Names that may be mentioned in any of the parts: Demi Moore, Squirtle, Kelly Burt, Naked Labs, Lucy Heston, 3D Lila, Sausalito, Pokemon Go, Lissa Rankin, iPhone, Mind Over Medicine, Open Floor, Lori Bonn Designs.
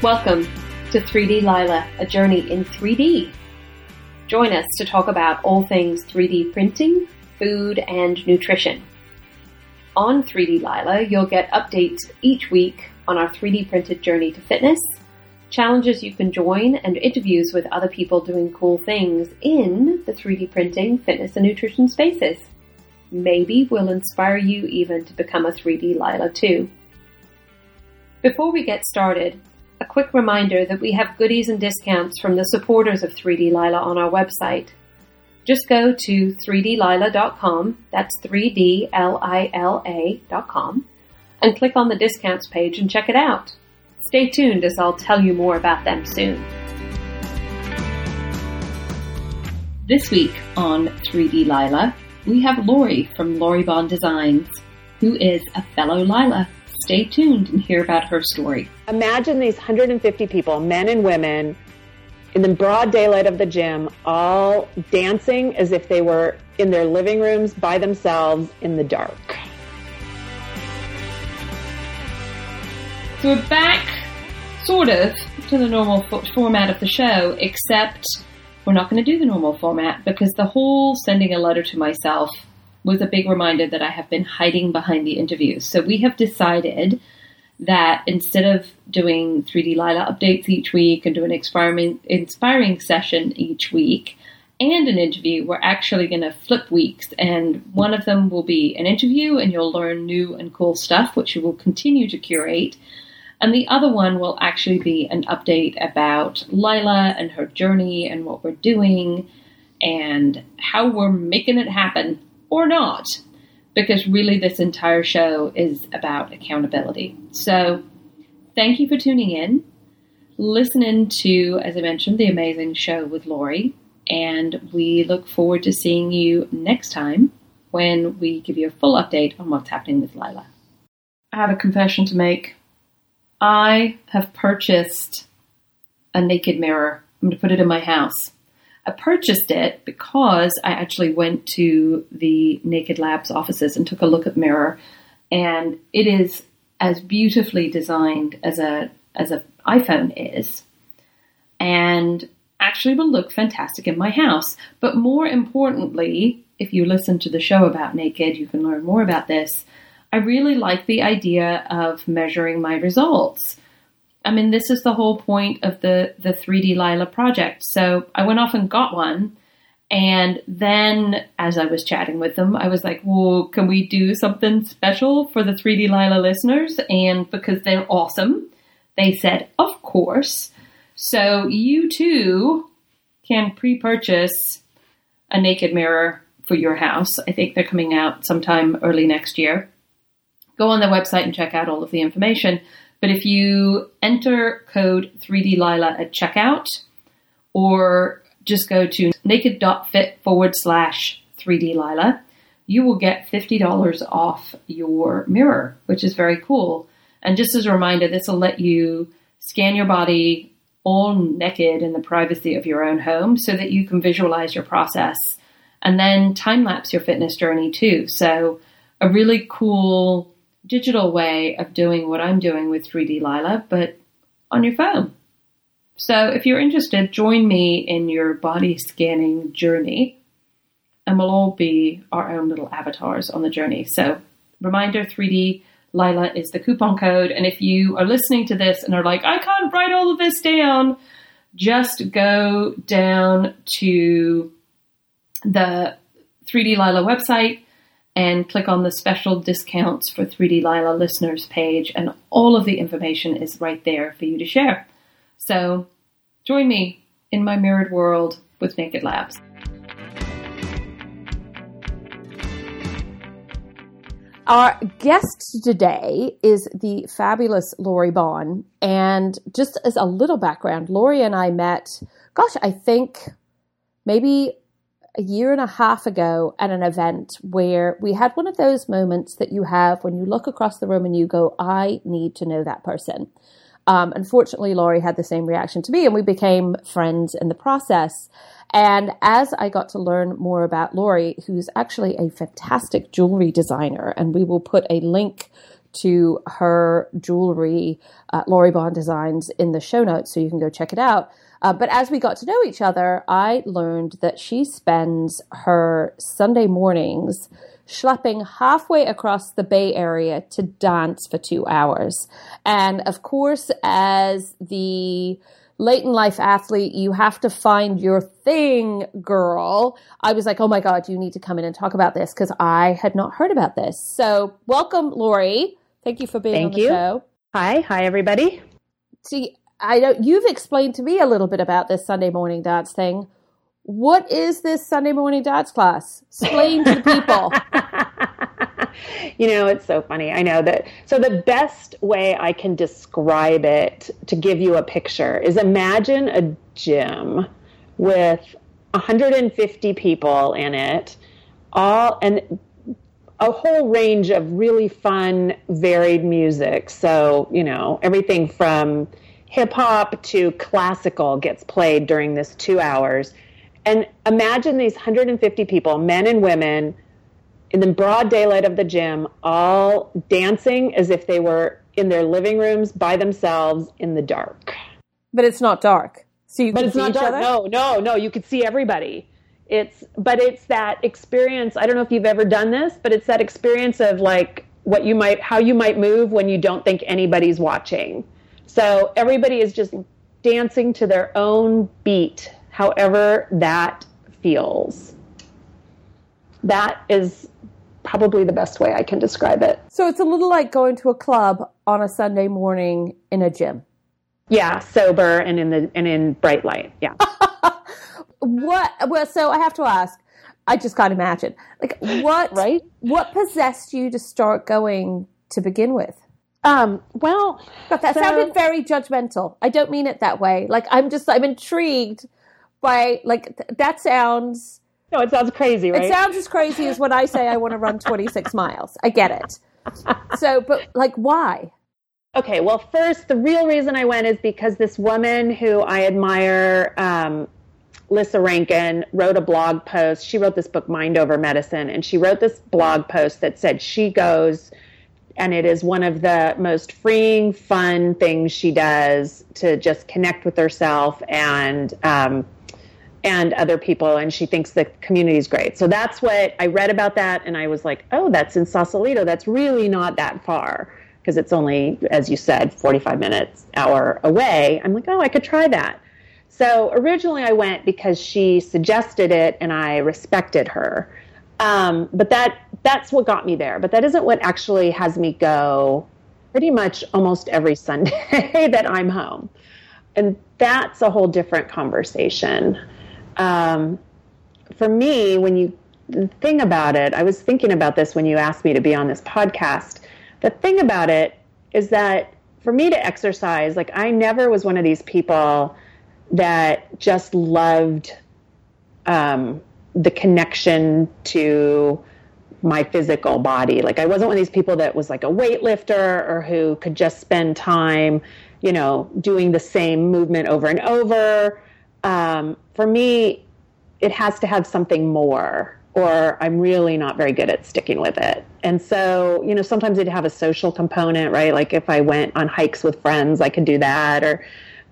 Welcome to 3D Lila, a journey in 3D. Join us to talk about all things 3D printing, food, and nutrition. On 3D Lila, you'll get updates each week on our 3D printed journey to fitness, challenges you can join, and interviews with other people doing cool things in the 3D printing, fitness, and nutrition spaces. Maybe we'll inspire you even to become a 3D Lila too. Before we get started, a quick reminder that we have goodies and discounts from the supporters of 3D Lila on our website. Just go to 3dlila.com, that's 3dlila.com, and click on the discounts page and check it out. Stay tuned as I'll tell you more about them soon. This week on 3D Lila, we have Lori from Lori Bonn Designs, who is a fellow Lila. Stay tuned and hear about her story. Imagine these 150 people, men and women, in the broad daylight of the gym, all dancing as if they were in their living rooms by themselves in the dark. So we're back, sort of, to the normal format of the show, except we're not going to do the normal format because the whole sending a letter to myself was a big reminder that I have been hiding behind the interviews. So we have decided that instead of doing 3D Lila updates each week and doing an inspiring session each week and an interview, we're actually going to flip weeks. And one of them will be an interview, and you'll learn new and cool stuff, which you will continue to curate. And the other one will actually be an update about Lila and her journey and what we're doing and how we're making it happen. Or not, because really this entire show is about accountability. So thank you for tuning in, listening to, as I mentioned, the amazing show with Lori, and we look forward to seeing you next time when we give you a full update on what's happening with Lila. I have a confession to make. I have purchased a naked mirror. I'm going to put it in my house. I purchased it because I actually went to the Naked Labs offices and took a look at mirror, and it is as beautifully designed as an iPhone is, and actually will look fantastic in my house. But more importantly, if you listen to the show about Naked, you can learn more about this. I really like the idea of measuring my results. I mean, this is the whole point of the 3D Lila project. So I went off and got one. And then as I was chatting with them, I was like, well, can we do something special for the 3D Lila listeners? And because they're awesome, they said, of course. So you too can pre-purchase a naked mirror for your house. I think they're coming out sometime early next year. Go on their website and check out all of the information. But if you enter code 3DLila at checkout, or just go to naked.fit/3DLila, you will get $50 off your mirror, which is very cool. And just as a reminder, this will let you scan your body all naked in the privacy of your own home so that you can visualize your process and then time-lapse your fitness journey too. So a really cool digital way of doing what I'm doing with 3D Lila, but on your phone. So if you're interested, join me in your body scanning journey, and we'll all be our own little avatars on the journey. So reminder, 3D Lila is the coupon code. And if you are listening to this and are like, I can't write all of this down, just go down to the 3D Lila website and click on the special discounts for 3D Lila listeners page, and all of the information is right there for you to share. So join me in my mirrored world with Naked Labs. Our guest today is the fabulous Lori Bonn. And just as a little background, Lori and I met, I think maybe a year and a half ago at an event where we had one of those moments that you have when you look across the room and you go, I need to know that person. Unfortunately, Lori had the same reaction to me, and we became friends in the process. And as I got to learn more about Lori, who's actually a fantastic jewelry designer, and we will put a link to her jewelry, Lori Bonn Designs, in the show notes, so you can go check it out. But as we got to know each other, I learned that she spends her Sunday mornings schlepping halfway across the Bay Area to dance for 2 hours. And of course, as the late in life athlete, you have to find your thing, girl. I was like, oh my God, you need to come in and talk about this, because I had not heard about this. So welcome, Lori. Thank you for being on the show. Hi. Hi, everybody. See, you've explained to me a little bit about this Sunday morning dance thing. What is this Sunday morning dance class? Explain to the people. You know, it's so funny. I know that. So the best way I can describe it to give you a picture is imagine a gym with 150 people in it, all and a whole range of really fun, varied music. So, you know, everything from hip hop to classical gets played during this 2 hours. And imagine these 150 people, men and women, in the broad daylight of the gym, all dancing as if they were in their living rooms by themselves in the dark. But it's not dark. So you can see each other? No. You could see everybody. But it's that experience. I don't know if you've ever done this, but it's that experience of like how you might move when you don't think anybody's watching. So everybody is just dancing to their own beat, however that feels. That is probably the best way I can describe it. So it's a little like going to a club on a Sunday morning in a gym. Yeah, sober and in bright light. Yeah. Well, so I have to ask. I just can't imagine. Like what? Right? What possessed you to start going to begin with? But that sounded very judgmental. I don't mean it that way. Like I'm intrigued by that sounds. No, it sounds crazy, right? It sounds as crazy as when I say I want to run 26 miles. I get it. So, but why? Okay, well, first, the real reason I went is because this woman who I admire, Lissa Rankin, wrote a blog post. She wrote this book, Mind Over Medicine, and she wrote this blog post that said she goes, and it is one of the most freeing, fun things she does to just connect with herself and other people, and she thinks the community is great. So that's what I read about that, and I was like, oh, that's in Sausalito. That's really not that far, because it's only, as you said, 45 minutes, hour away. I'm like, oh, I could try that. So originally I went because she suggested it, and I respected her. But that's what got me there. But that isn't what actually has me go pretty much almost every Sunday that I'm home. And that's a whole different conversation. For me, the thing about it, I was thinking about this when you asked me to be on this podcast. The thing about it is that for me to exercise, I never was one of these people that just loved the connection to my physical body. I wasn't one of these people that was like a weightlifter or who could just spend time, you know, doing the same movement over and over. For me, it has to have something more, or I'm really not very good at sticking with it. And so, you know, sometimes it'd have a social component, right? Like if I went on hikes with friends, I could do that. Or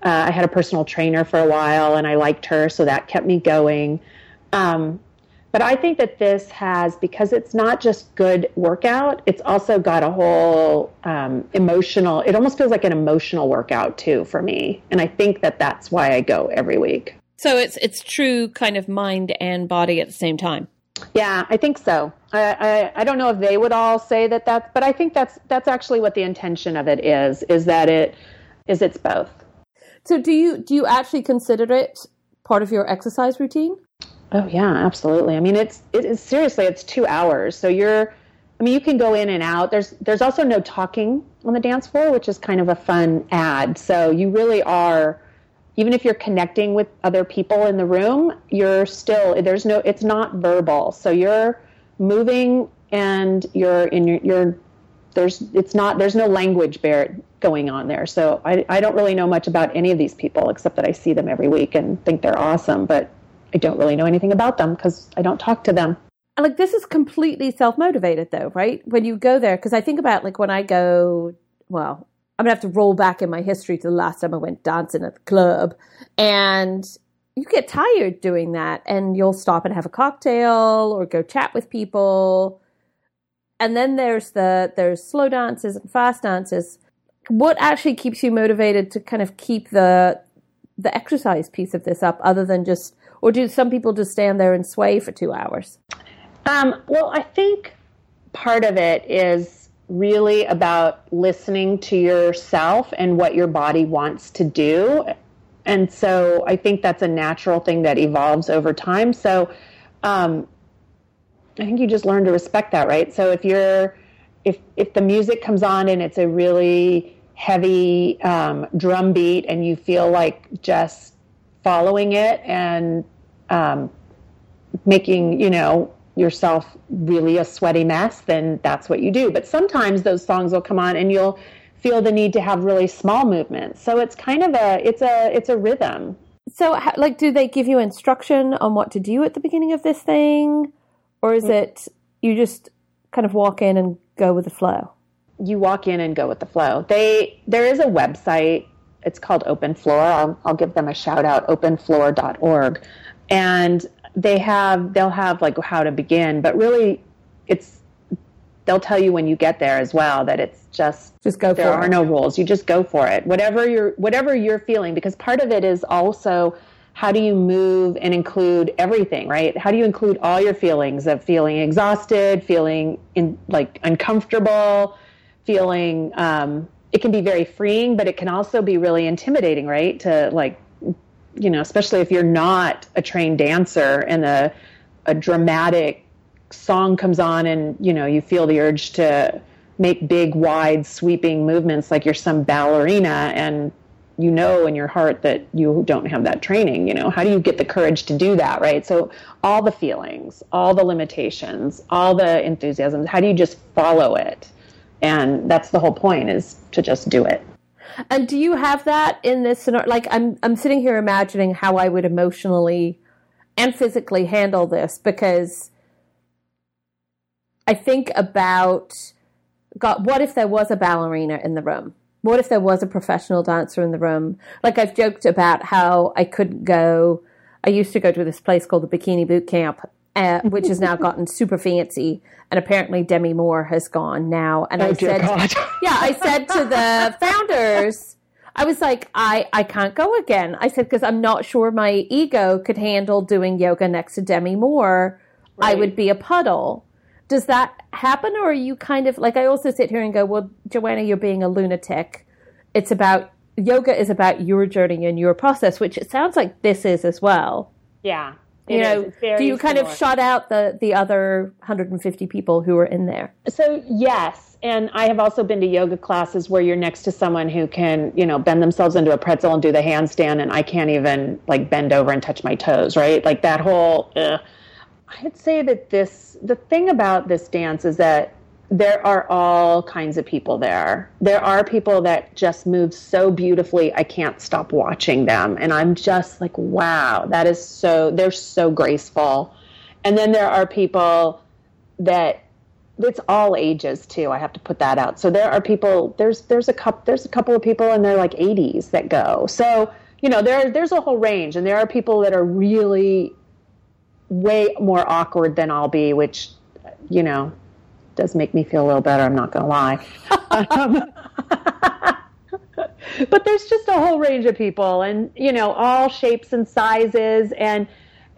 I had a personal trainer for a while and I liked her, so that kept me going. But I think that this has, because it's not just good workout, it's also got a whole emotional, it almost feels like an emotional workout too for me. And I think that that's why I go every week. So it's true kind of mind and body at the same time. Yeah, I think so. I don't know if they would all say that, but I think that's actually what the intention of it is that it's both. So do you actually consider it part of your exercise routine? Oh yeah, absolutely. I mean, it's 2 hours. So you can go in and out. There's also no talking on the dance floor, which is kind of a fun add. So you really are, even if you're connecting with other people in the room, it's not verbal. So you're moving and there's no language barrier going on there. So I don't really know much about any of these people, except that I see them every week and think they're awesome, but I don't really know anything about them because I don't talk to them. like, this is completely self-motivated though, right? When you go there, because I think about like when I go, well, I'm going to have to roll back in my history to the last time I went dancing at the club. And you get tired doing that, and you'll stop and have a cocktail or go chat with people. And then there's slow dances and fast dances. What actually keeps you motivated to kind of keep the exercise piece of this up, other than just, or do some people just stand there and sway for 2 hours? Well, I think part of it is really about listening to yourself and what your body wants to do. And so I think that's a natural thing that evolves over time. So I think you just learn to respect that, right? So if the music comes on and it's a really heavy drum beat and you feel like just following it and making, yourself really a sweaty mess, then that's what you do. But sometimes those songs will come on and you'll feel the need to have really small movements. So it's kind of a rhythm. So like, do they give you instruction on what to do at the beginning of this thing? Or is it you just kind of walk in and go with the flow? You walk in and go with the flow. There is a website. It's called Open Floor. I'll give them a shout out, openfloor.org. And they'll have like how to begin, but really they'll tell you when you get there as well that it's just go for it. There are no rules. You just go for it. Whatever you're feeling, because part of it is also how do you move and include everything, right? How do you include all your feelings of feeling exhausted, feeling uncomfortable, feeling, it can be very freeing, but it can also be really intimidating, right? To especially if you're not a trained dancer and a dramatic song comes on and, you feel the urge to make big, wide, sweeping movements like you're some ballerina, and you know in your heart that you don't have that training. How do you get the courage to do that, right? So all the feelings, all the limitations, all the enthusiasms, how do you just follow it? And that's the whole point, is to just do it. And do you have that in this scenario? Like, I'm sitting here imagining how I would emotionally and physically handle this, because I think about, God, what if there was a ballerina in the room? What if there was a professional dancer in the room? Like, I've joked about how I couldn't go. I used to go to this place called the Bikini Boot Camp, which has now gotten super fancy. And apparently Demi Moore has gone now. And I said to the founders, I was like, I can't go again. I said, because I'm not sure my ego could handle doing yoga next to Demi Moore. Right. I would be a puddle. Does that happen, or are you kind of like, I also sit here and go, well, Joanna, you're being a lunatic. It's about, yoga is about your journey and your process, which it sounds like this is as well. Yeah. Do you kind of shut out the other 150 people who are in there? So yes. And I have also been to yoga classes where you're next to someone who can, bend themselves into a pretzel and do the handstand, and I can't even like bend over and touch my toes, right? Like that whole, I'd say that the thing about this dance is that there are all kinds of people there. There are people that just move so beautifully, I can't stop watching them. And I'm just like, wow, they're so graceful. And then there are people that, it's all ages too, I have to put that out. So there are people, there's a couple of people in their like 80s that go. So, there's a whole range, and there are people that are really way more awkward than I'll be, which, does make me feel a little better. I'm not going to lie. But there's just a whole range of people, and, all shapes and sizes. And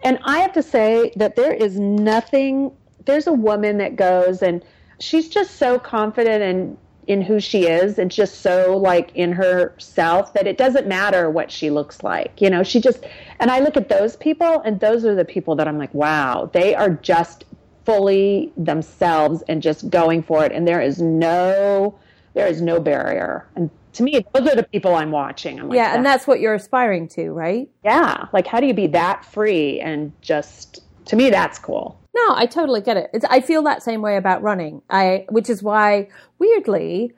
I have to say that there is nothing, there's a woman that goes and she's just so confident and in who she is, and just so like in herself that it doesn't matter what she looks like, she just, and I look at those people, and those are the people that I'm like, wow, they are just fully themselves and just going for it. And there is no barrier. And to me, those are the people I'm watching. I'm like, yeah. And that's what you're aspiring to, right? Yeah. Like, how do you be that free? And just, to me, that's cool. No, I totally get it. I feel that same way about running. Which is why, weirdly,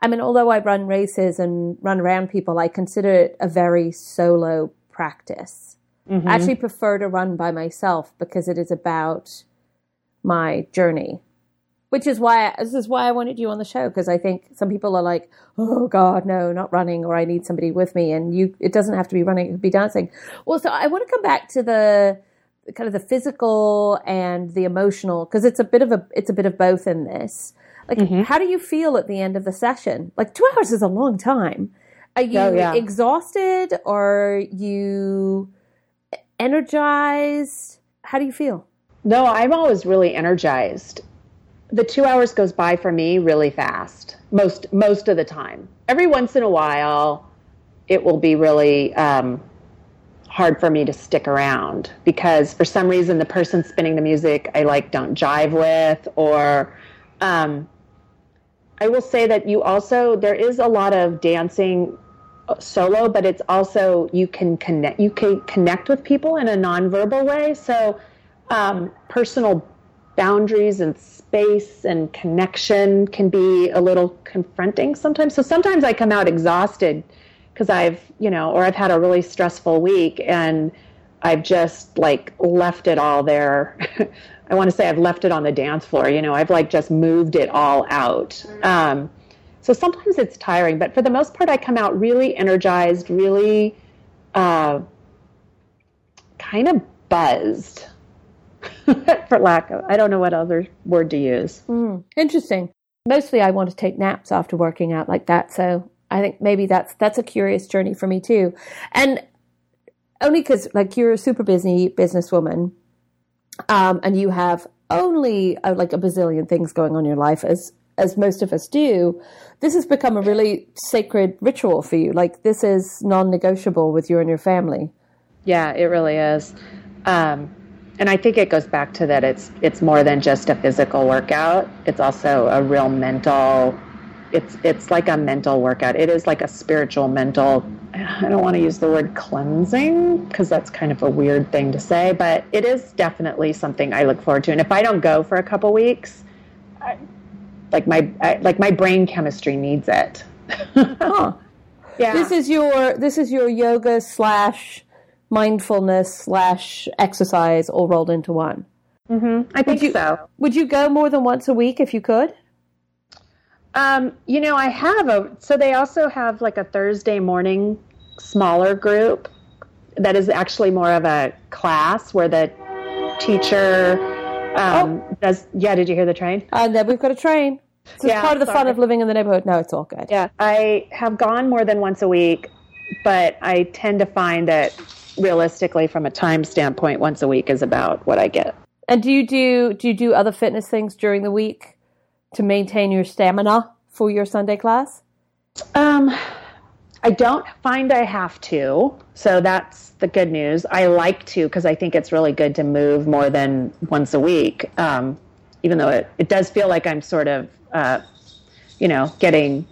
I mean, although I run races and run around people, I consider it a very solo practice. Mm-hmm. I actually prefer to run by myself, because it is about my journey, which is why I wanted you on the show, because I think some people are like, oh God, no, not running, or I need somebody with me. And you, it doesn't have to be running; it could be dancing. Well, so I want to come back to the kind of the physical and the emotional, because it's a bit of both in this. Like, mm-hmm. How do you feel at the end of the session? Like, 2 hours is a long time. Are you exhausted, or are you energized? How do you feel? No, I'm always really energized. The 2 hours goes by for me really fast, most of the time. Every once in a while, it will be really hard for me to stick around, because for some reason the person spinning the music I don't jive with, or I will say that there is a lot of dancing solo, but it's also, you can connect with people in a nonverbal way. So, personal boundaries and space and connection can be a little confronting sometimes. So sometimes I come out exhausted because I've had a really stressful week and I've just left it all there. I want to say I've left it on the dance floor. I've just moved it all out. So sometimes it's tiring, but for the most part, I come out really energized, really kind of buzzed, for lack of, I don't know what other word to use. Interesting. Mostly I want to take naps after working out like that. So I think maybe that's a curious journey for me too. And only because you're a super busy businesswoman, and you have only a bazillion things going on in your life, as most of us do. This has become a really sacred ritual for you. This is non-negotiable with you and your family. Yeah, it really is. And I think it goes back to that it's more than just a physical workout. It's also a real mental, it's like a mental workout. It is like a spiritual mental, I don't want to use the word cleansing because that's kind of a weird thing to say, but it is definitely something I look forward to. And if I don't go for a couple weeks, my brain chemistry needs it. Huh. Yeah. This is your yoga / mindfulness / exercise all rolled into one. Mm-hmm. I think so. Would you go more than once a week if you could? I have so they also have a Thursday morning smaller group that is actually more of a class where the teacher does. Yeah, did you hear the train? And then we've got a train. So it's part of the fun of living in the neighborhood. No, it's all good. Yeah, I have gone more than once a week, but I tend to find that realistically, from a time standpoint, once a week is about what I get. And do you do other fitness things during the week to maintain your stamina for your Sunday class? I don't find I have to, so that's the good news. I like to, because I think it's really good to move more than once a week, even though it does feel like I'm sort of, getting 6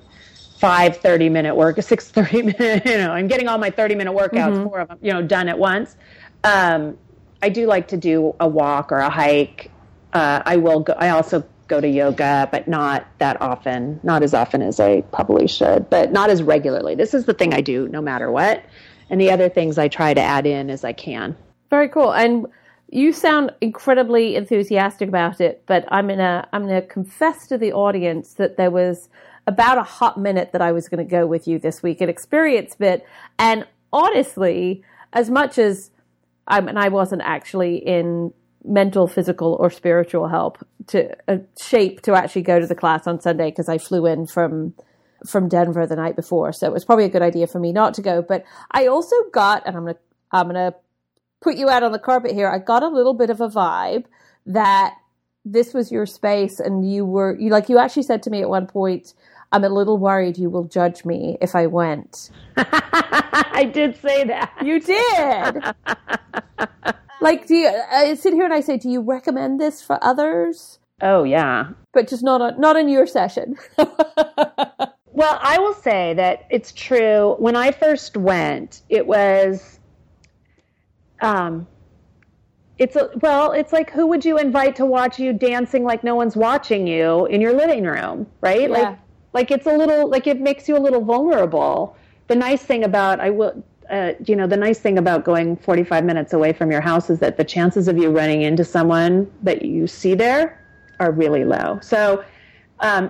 30-minute, I'm getting all my 30-minute workouts, mm-hmm. 4 of them, done at once. I do like to do a walk or a hike. I also go to yoga, but not that often, not as often as I probably should, but not as regularly. This is the thing I do no matter what. And the other things I try to add in as I can. Very cool. And you sound incredibly enthusiastic about it, but I'm going to confess to the audience that there was about a hot minute that I was going to go with you this week, an experience bit. And honestly, as much as I wasn't actually in mental, physical, or spiritual help to shape to actually go to the class on Sunday, because I flew in from Denver the night before, so it was probably a good idea for me not to go. But I also got, and I'm gonna put you out on the carpet here, I got a little bit of a vibe that this was your space, and you actually said to me at one point, I'm a little worried you will judge me if I went. I did say that. You did. I sit here and I say, do you recommend this for others? Oh, yeah. But just not in your session. Well, I will say that it's true. When I first went, it was, it's like, who would you invite to watch you dancing like no one's watching you in your living room, right? Yeah. Like it's a little, it makes you a little vulnerable. The nice thing about, you know, the nice thing about going 45 minutes away from your house is that the chances of you running into someone that you see there are really low. So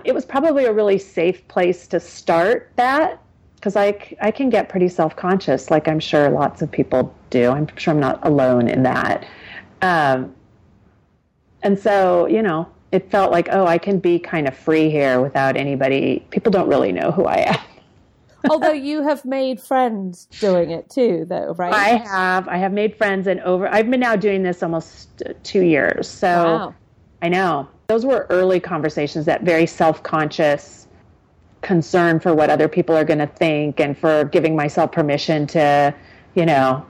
it was probably a really safe place to start that, because I can get pretty self-conscious, like I'm sure lots of people do. I'm sure I'm not alone in that. And so, you know, it felt like, oh, I can be kind of free here without anybody. People don't really know who I am. Although you have made friends doing it too, though, right? I have made friends, and I've been now doing this almost 2 years. So wow. I know those were early conversations, that very self-conscious concern for what other people are going to think, and for giving myself permission to, you know,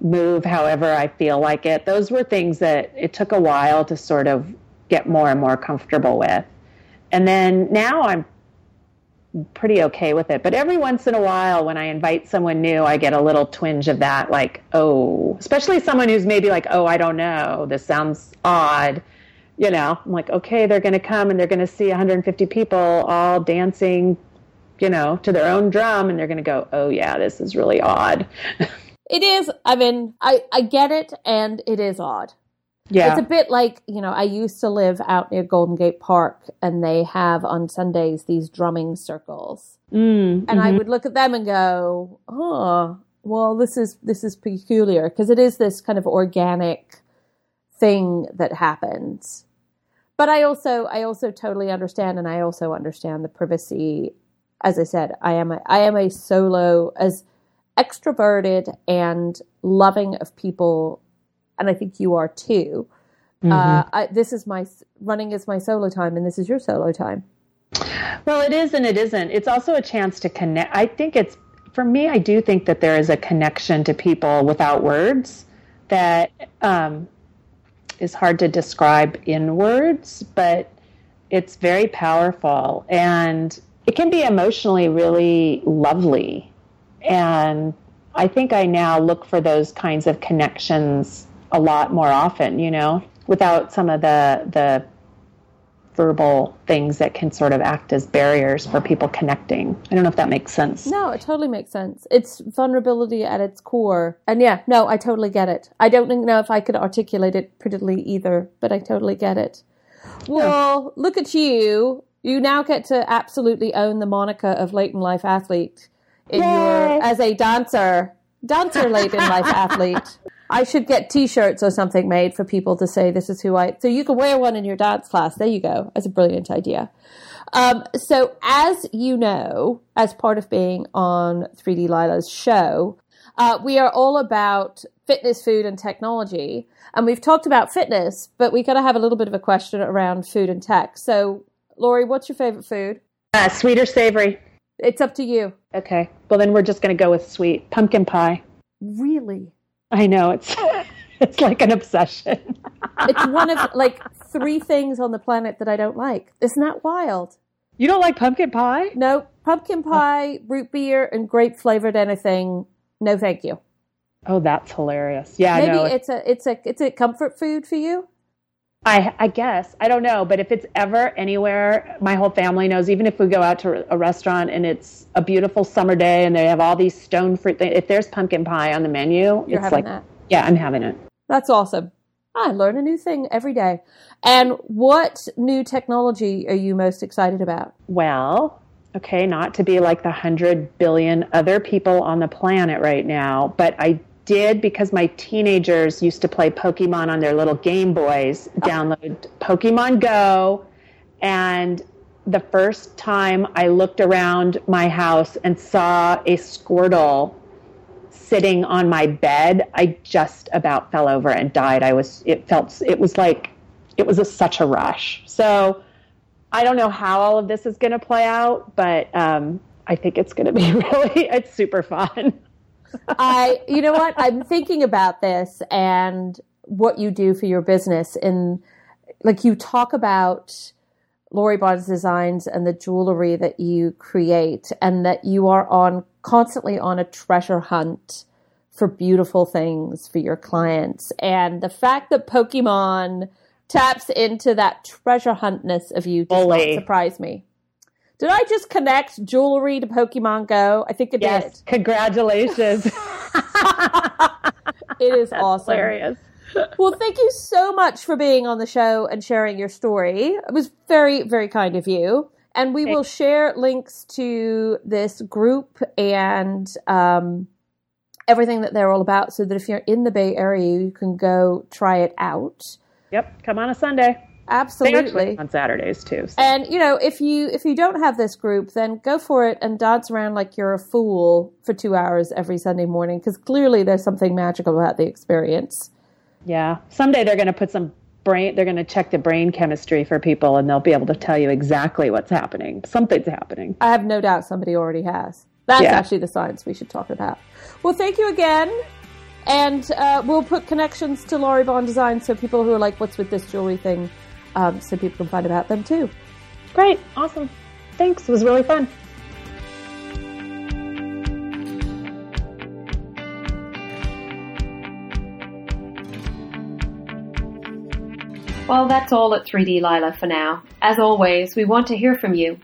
move however I feel like it. Those were things that it took a while to sort of get more and more comfortable with. And then now I'm pretty okay with it. But every once in a while when I invite someone new, I get a little twinge of that, like, oh, especially someone who's maybe like, oh, I don't know, this sounds odd. You know, I'm like, okay, they're going to come and they're going to see 150 people all dancing, you know, to their own drum. And they're going to go, oh, yeah, this is really odd. It is. I mean, I get it. And it is odd. Yeah. It's a bit like, you know, I used to live out near Golden Gate Park, and they have on Sundays these drumming circles. Mm, and mm-hmm. I would look at them and go, oh, well, this is peculiar, because it is this kind of organic thing that happens. But I also totally understand, and I also understand the privacy. As I said, I am a solo, as extroverted and loving of people, and I think you are too. Mm-hmm. Running is my solo time, and this is your solo time. Well, it is and it isn't. It's also a chance to connect. I think it's, for me, I do think that there is a connection to people without words that is hard to describe in words, but it's very powerful. And it can be emotionally really lovely. And I think I now look for those kinds of connections a lot more often, you know, without some of the verbal things that can sort of act as barriers for people connecting. I don't know if that makes sense. No, it totally makes sense. It's vulnerability at its core. And yeah, no, I totally get it. I don't know if I could articulate it prettily either, but I totally get it. Well, look at you. You now get to absolutely own the moniker of late in life athlete. As a dancer late in life athlete. I should get T-shirts or something made for people to say this is who I... So you can wear one in your dance class. There you go. That's a brilliant idea. So as you know, as part of being on 3D Lila's show, we are all about fitness, food, and technology. And we've talked about fitness, but we got to have a little bit of a question around food and tech. So, Lori, what's your favorite food? Sweet or savory? It's up to you. Okay. Well, then we're just going to go with sweet. Pumpkin pie. Really? I know. It's like an obsession. It's one of like 3 things on the planet that I don't like. Isn't that wild? You don't like pumpkin pie? No. Pumpkin pie, root beer, and grape-flavored anything. No, thank you. Oh, that's hilarious. Yeah, maybe I know. It's a comfort food for you? I guess. I don't know. But if it's ever anywhere, my whole family knows, even if we go out to a restaurant and it's a beautiful summer day and they have all these stone fruit things, if there's pumpkin pie on the menu, you're having that. Yeah, I'm having it. That's awesome. I learn a new thing every day. And what new technology are you most excited about? Well, okay, not to be like the 100 billion other people on the planet right now, but I did, because my teenagers used to play Pokemon on their little Game Boys, download Pokemon Go, and the first time I looked around my house and saw a Squirtle sitting on my bed, I just about fell over and died. It was such a rush. So I don't know how all of this is going to play out, but I think it's going to be it's super fun. You know what? I'm thinking about this and what you do for your business. And like, you talk about Lori Bonn Designs and the jewelry that you create, and that you are constantly on a treasure hunt for beautiful things for your clients. And the fact that Pokemon taps into that treasure huntness of you does not surprise me. Did I just connect jewelry to Pokemon Go? I think it did. Yes, congratulations. It is awesome. Hilarious. Well, thank you so much for being on the show and sharing your story. It was very, very kind of you. And we will share links to this group and everything that they're all about so that if you're in the Bay Area, you can go try it out. Yep. Come on a Sunday. Absolutely. On Saturdays, too. So. And, you know, if you don't have this group, then go for it and dance around like you're a fool for 2 hours every Sunday morning because clearly there's something magical about the experience. Yeah. Someday they're going to put some brain, they're going to check the brain chemistry for people and they'll be able to tell you exactly what's happening. Something's happening. I have no doubt somebody already has. That's actually the science we should talk about. Well, thank you again. And we'll put connections to Lori Bonn Designs so people who are like, what's with this jewelry thing? So people can find about them too. Great. Awesome. Thanks. It was really fun. Well, that's all at 3D Lila for now. As always, we want to hear from you.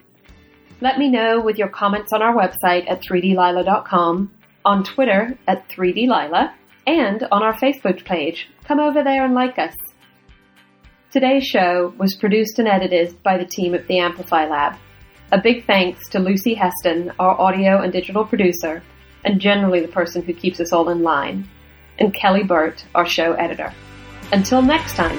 Let me know with your comments on our website at 3dlila.com, on Twitter at 3dlila, and on our Facebook page. Come over there and like us. Today's show was produced and edited by the team at the Amplify Lab. A big thanks to Lucy Heston, our audio and digital producer, and generally the person who keeps us all in line, and Kelly Burt, our show editor. Until next time.